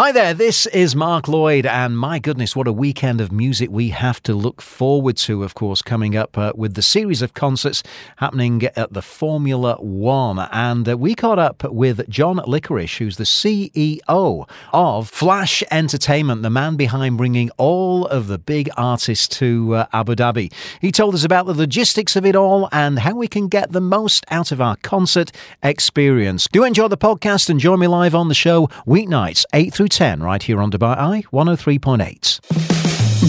Hi there, this is Mark Lloyd, and my goodness, what a weekend of music we have to look forward to, of course, coming up with the series of concerts happening at the Formula One. And we caught up with John Lickrish, who's the CEO of Flash Entertainment, the man behind bringing all of the big artists to Abu Dhabi. He told us about the logistics of it all and how we can get the most out of our concert experience. Do enjoy the podcast and join me live on the show weeknights, 8 through 10, right here on Dubai Eye 103.8.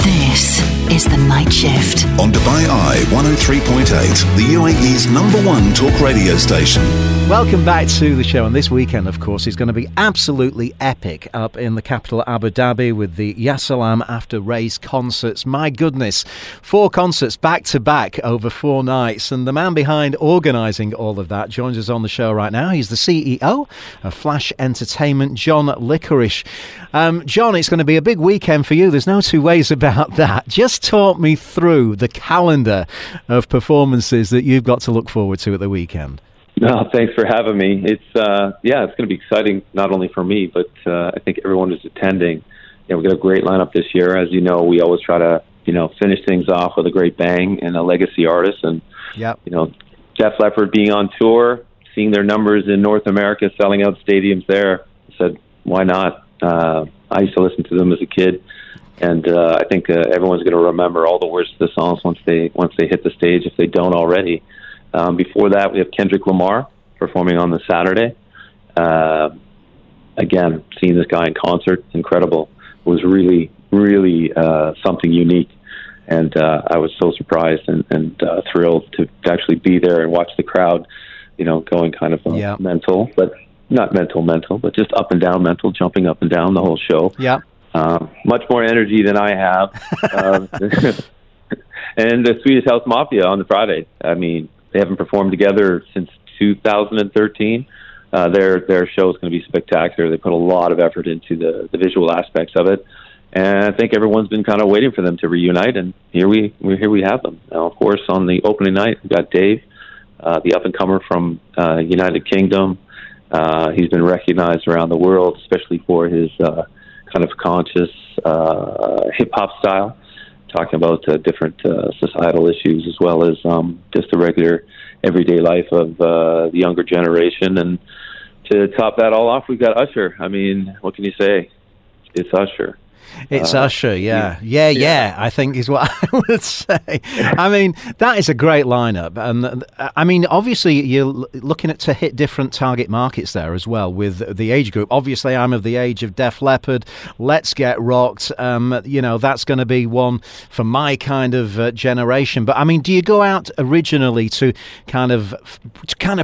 This is The Night Shift on Dubai Eye 103.8, the UAE's number one talk radio station. Welcome back to the show, and this weekend, of course, is going to be absolutely epic up in the capital Abu Dhabi with the Yasalam after race concerts. My goodness, 4 concerts back to back over 4 nights, and the man behind organising all of that joins us on the show right now. He's the CEO of Flash Entertainment, John Lickrish. John, it's going to be a big weekend for you. There's no two ways about that. Just talk me through the calendar of performances that you've got to look forward to at the weekend. No, thanks for having me. It's going to be exciting, not only for me, but I think everyone who's attending. You know, we've got a great lineup this year. As you know, we always try to, you know, finish things off with a great bang and a legacy artist. And, You know, Def Leppard being on tour, seeing their numbers in North America, selling out stadiums there, I said, why not? I used to listen to them as a kid. And I think everyone's going to remember all the words of the songs once they hit the stage, if they don't already. Before that, we have Kendrick Lamar performing on the Saturday. Again, seeing this guy in concert, incredible. It was really, really something unique. And I was so surprised and thrilled to actually be there and watch the crowd, you know, going kind of mental, but not mental, but just up and down mental, jumping up and down the whole show. Yeah. Much more energy than I have. And the Swedish House Mafia on the Friday. I mean, they haven't performed together since 2013. Their show is going to be spectacular. They put a lot of effort into the visual aspects of it. And I think everyone's been kind of waiting for them to reunite. And here we have them. Now, of course, on the opening night, we've got Dave, the up-and-comer from United Kingdom. He's been recognized around the world, especially for his... kind of conscious hip-hop style, talking about different societal issues as well as just the regular everyday life of the younger generation. And to top that all off, we've got Usher. I mean, what can you say? It's Usher. It's Usher, yeah, I think is what I would say. I mean, that is a great lineup. And I mean, obviously, you're looking to hit different target markets there as well with the age group. Obviously, I'm of the age of Def Leppard. Let's Get Rocked. You know, that's going to be one for my kind of generation. But I mean, do you go out originally to kind of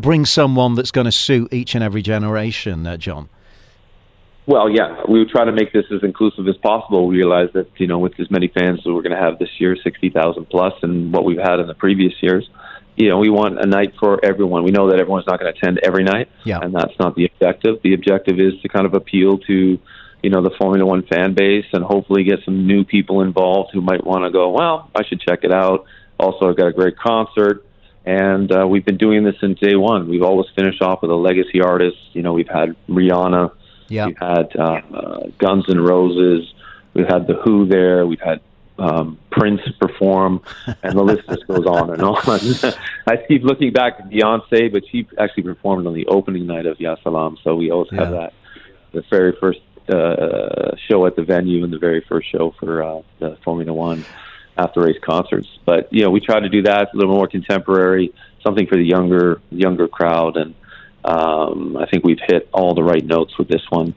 bring someone that's going to suit each and every generation, John? Well, yeah, we would try to make this as inclusive as possible. We realize that, you know, with as many fans as we're going to have this year, 60,000 plus, and what we've had in the previous years, you know, we want a night for everyone. We know that everyone's not going to attend every night, and that's not the objective. The objective is to kind of appeal to, you know, the Formula One fan base and hopefully get some new people involved who might want to go, well, I should check it out. Also, I've got a great concert. And we've been doing this since day one. We've always finished off with a legacy artist. You know, we've had Rihanna. Yeah. We've had Guns N' Roses. We've had The Who there. We've had Prince perform. And the list just goes on and on. I keep looking back at Beyonce, but she actually performed on the opening night of Yasalam. So we always have that. The very first show at the venue and the very first show for the Formula One after-race concerts. But, you know, we try to do that a little more contemporary, something for the younger crowd. And I think we've hit all the right notes with this one.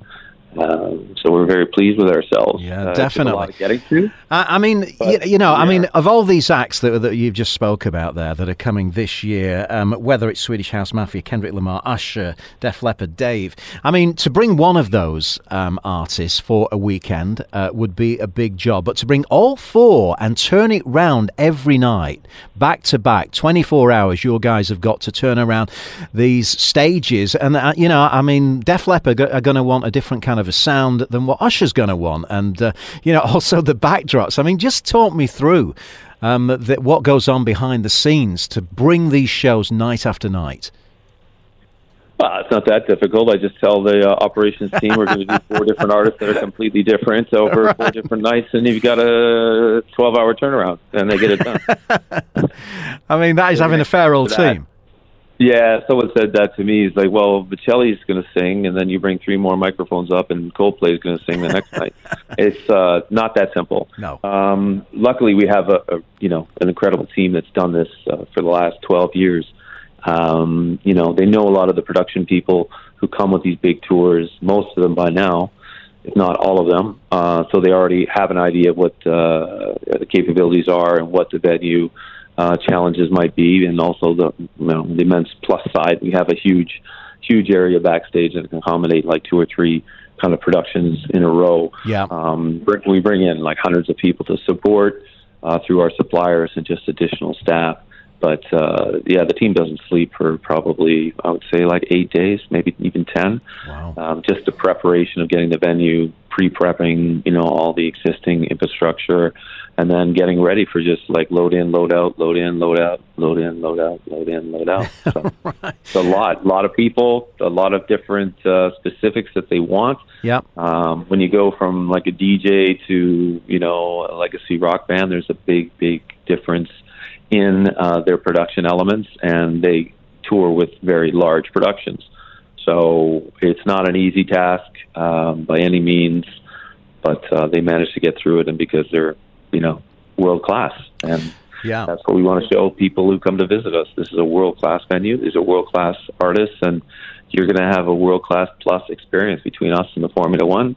So we're very pleased with ourselves. Yeah, definitely. A lot of getting to. I mean, but, I mean, of all these acts that you've just spoke about there that are coming this year, whether it's Swedish House Mafia, Kendrick Lamar, Usher, Def Leppard, Dave, I mean, to bring one of those artists for a weekend would be a big job. But to bring all 4 and turn it round every night, back to back, 24 hours, your guys have got to turn around these stages. And, you know, I mean, Def Leppard are going to want a different kind of a sound than what Usher's going to want, and you know, also the backdrops. I mean, just talk me through that what goes on behind the scenes to bring these shows night after night? Well, it's not that difficult. I just tell the operations team we're going to do four different artists that are completely different over right. four different nights, and you've got a 12-hour turnaround, and they get it done. I mean, that is having a fair old team. Yeah, someone said that to me. He's like, well, Bocelli's going to sing, and then you bring three more microphones up, and Coldplay's going to sing the next night. It's not that simple. No. Luckily, we have an incredible team that's done this for the last 12 years. They know a lot of the production people who come with these big tours, most of them by now, if not all of them. So they already have an idea of what the capabilities are and what the venue challenges might be, and also the immense plus side. We have a huge, huge area backstage that can accommodate like two or three kind of productions in a row. Yeah. We bring in like hundreds of people to support through our suppliers and just additional staff. But, the team doesn't sleep for probably, I would say, like 8 days, maybe even 10. Wow. Just the preparation of getting the venue, pre-prepping, all the existing infrastructure, and then getting ready for just, like, load in, load out, load in, load out, load in, load out, load in, load out. So right. It's a lot of people, a lot of different specifics that they want. Yep. When you go from, like, a DJ to, a legacy rock band, there's a big, big difference in their production elements, and they tour with very large productions. So it's not an easy task by any means, but they manage to get through it, and because they're, world class. And yeah. That's what we want to show people who come to visit us. This is a world class venue, these are world class artists, and you're going to have a world class plus experience between us and the Formula One.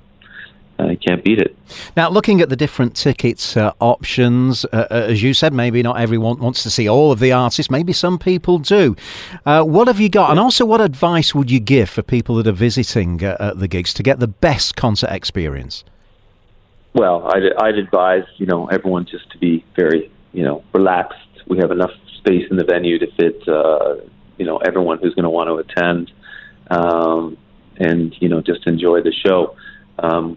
I can't beat it. Now, looking at the different tickets options, as you said, maybe not everyone wants to see all of the artists. Maybe some people do. What have you got? And also, what advice would you give for people that are visiting the gigs to get the best concert experience? Well, I'd advise, everyone just to be very, relaxed. We have enough space in the venue to fit, everyone who's going to want to attend and, just enjoy the show.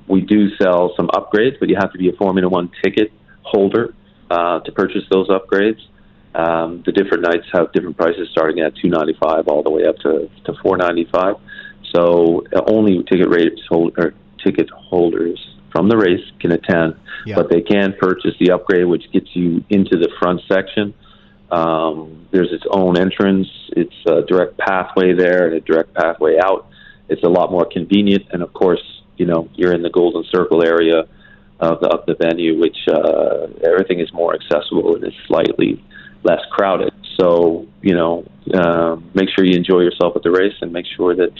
We do sell some upgrades, but you have to be a Formula One ticket holder to purchase those upgrades. The different nights have different prices, starting at $2.95 all the way up to $4.95. So only ticket holders from the race can attend, yeah. But they can purchase the upgrade, which gets you into the front section. There's its own entrance. It's a direct pathway there and a direct pathway out. It's a lot more convenient, and of course, you're in the golden circle area of the venue, which everything is more accessible and is slightly less crowded. So, make sure you enjoy yourself at the race, and make sure that,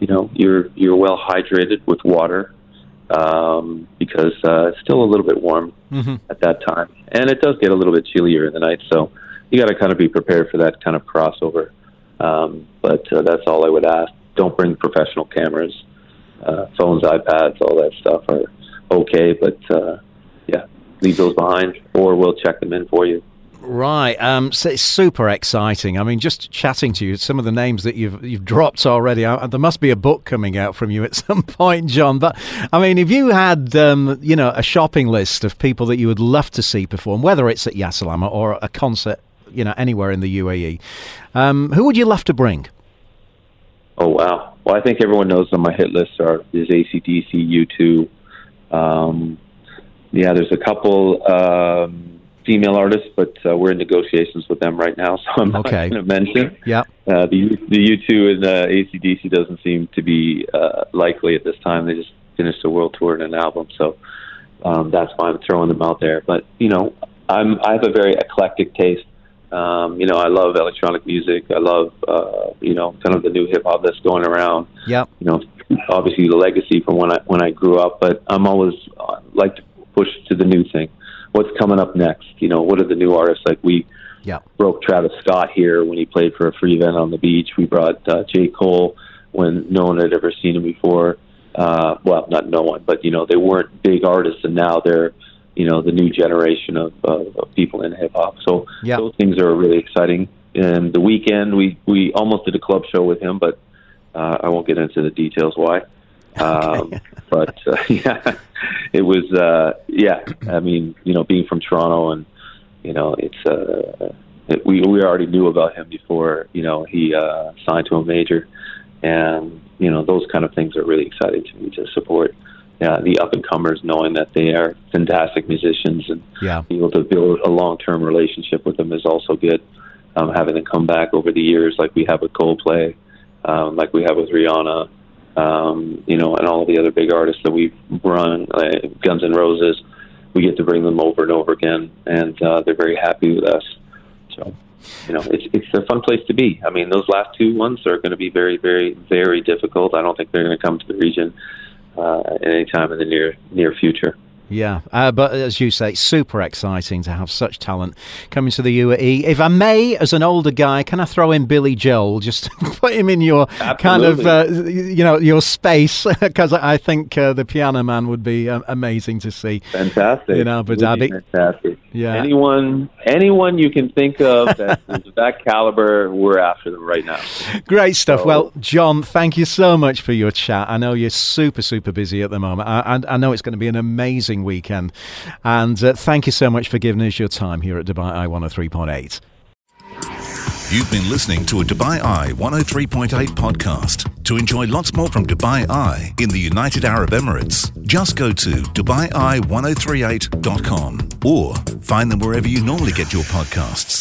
you're well hydrated with water because it's still a little bit warm mm-hmm. at that time. And it does get a little bit chillier in the night, so you got to kind of be prepared for that kind of crossover. But that's all I would ask. Don't bring professional cameras. Phones, iPads, all that stuff are okay, but leave those behind, or we'll check them in for you. Right, so it's super exciting. I mean, just chatting to you, some of the names that you've dropped already. There must be a book coming out from you at some point, John. But I mean, if you had a shopping list of people that you would love to see perform, whether it's at Yasalam or a concert, anywhere in the UAE, who would you love to bring? Oh, wow. Well, I think everyone knows on my hit list is AC/DC, U2. There's a couple female artists, but we're in negotiations with them right now, so I'm not going to mention. Yeah. The U2 and AC/DC doesn't seem to be likely at this time. They just finished a world tour and an album, so that's why I'm throwing them out there. But, I have a very eclectic taste. I love electronic music. I love, kind of the new hip hop that's going around. Yep. Obviously the legacy from when I grew up, but I'm always like to push to the new thing. What's coming up next? What are the new artists? Like we broke Travis Scott here when he played for a free event on the beach. We brought J Cole when no one had ever seen him before. Well, not no one, but they weren't big artists, and now they're the new generation of people in hip-hop. So those things are really exciting. And the weekend, we almost did a club show with him, but I won't get into the details why. It was, I mean, being from Toronto and You know, it's we already knew about him before, you know, he signed to a major, and you know, those kind of things are really exciting to me, to support the up-and-comers, knowing that they are fantastic musicians, and being able to build a long-term relationship with them is also good. Having them come back over the years, like we have with Coldplay, like we have with Rihanna, you know, and all the other big artists that we've run, Guns N' Roses, we get to bring them over and over again, and they're very happy with us. So, you know, it's a fun place to be. I mean, those last two ones are going to be very, very, very difficult. I don't think they're going to come to the region any time in the near future. Yeah, but as you say, super exciting to have such talent coming to the UAE. If I may, as an older guy, can I throw in Billy Joel? Just put him in your kind of, you know, your space, because I think the Piano Man would be amazing to see. Fantastic. In Abu Dhabi. Fantastic. Yeah. Anyone you can think of that is that caliber, we're after them right now. Great stuff. So, well, John, thank you so much for your chat. I know you're super, super busy at the moment. I know it's going to be an amazing weekend, and thank you so much for giving us your time here at Dubai Eye 103.8. You've been listening to a Dubai Eye 103.8 podcast. To enjoy lots more from Dubai Eye in the United Arab Emirates, just go to DubaiEye1038.com or find them wherever you normally get your podcasts.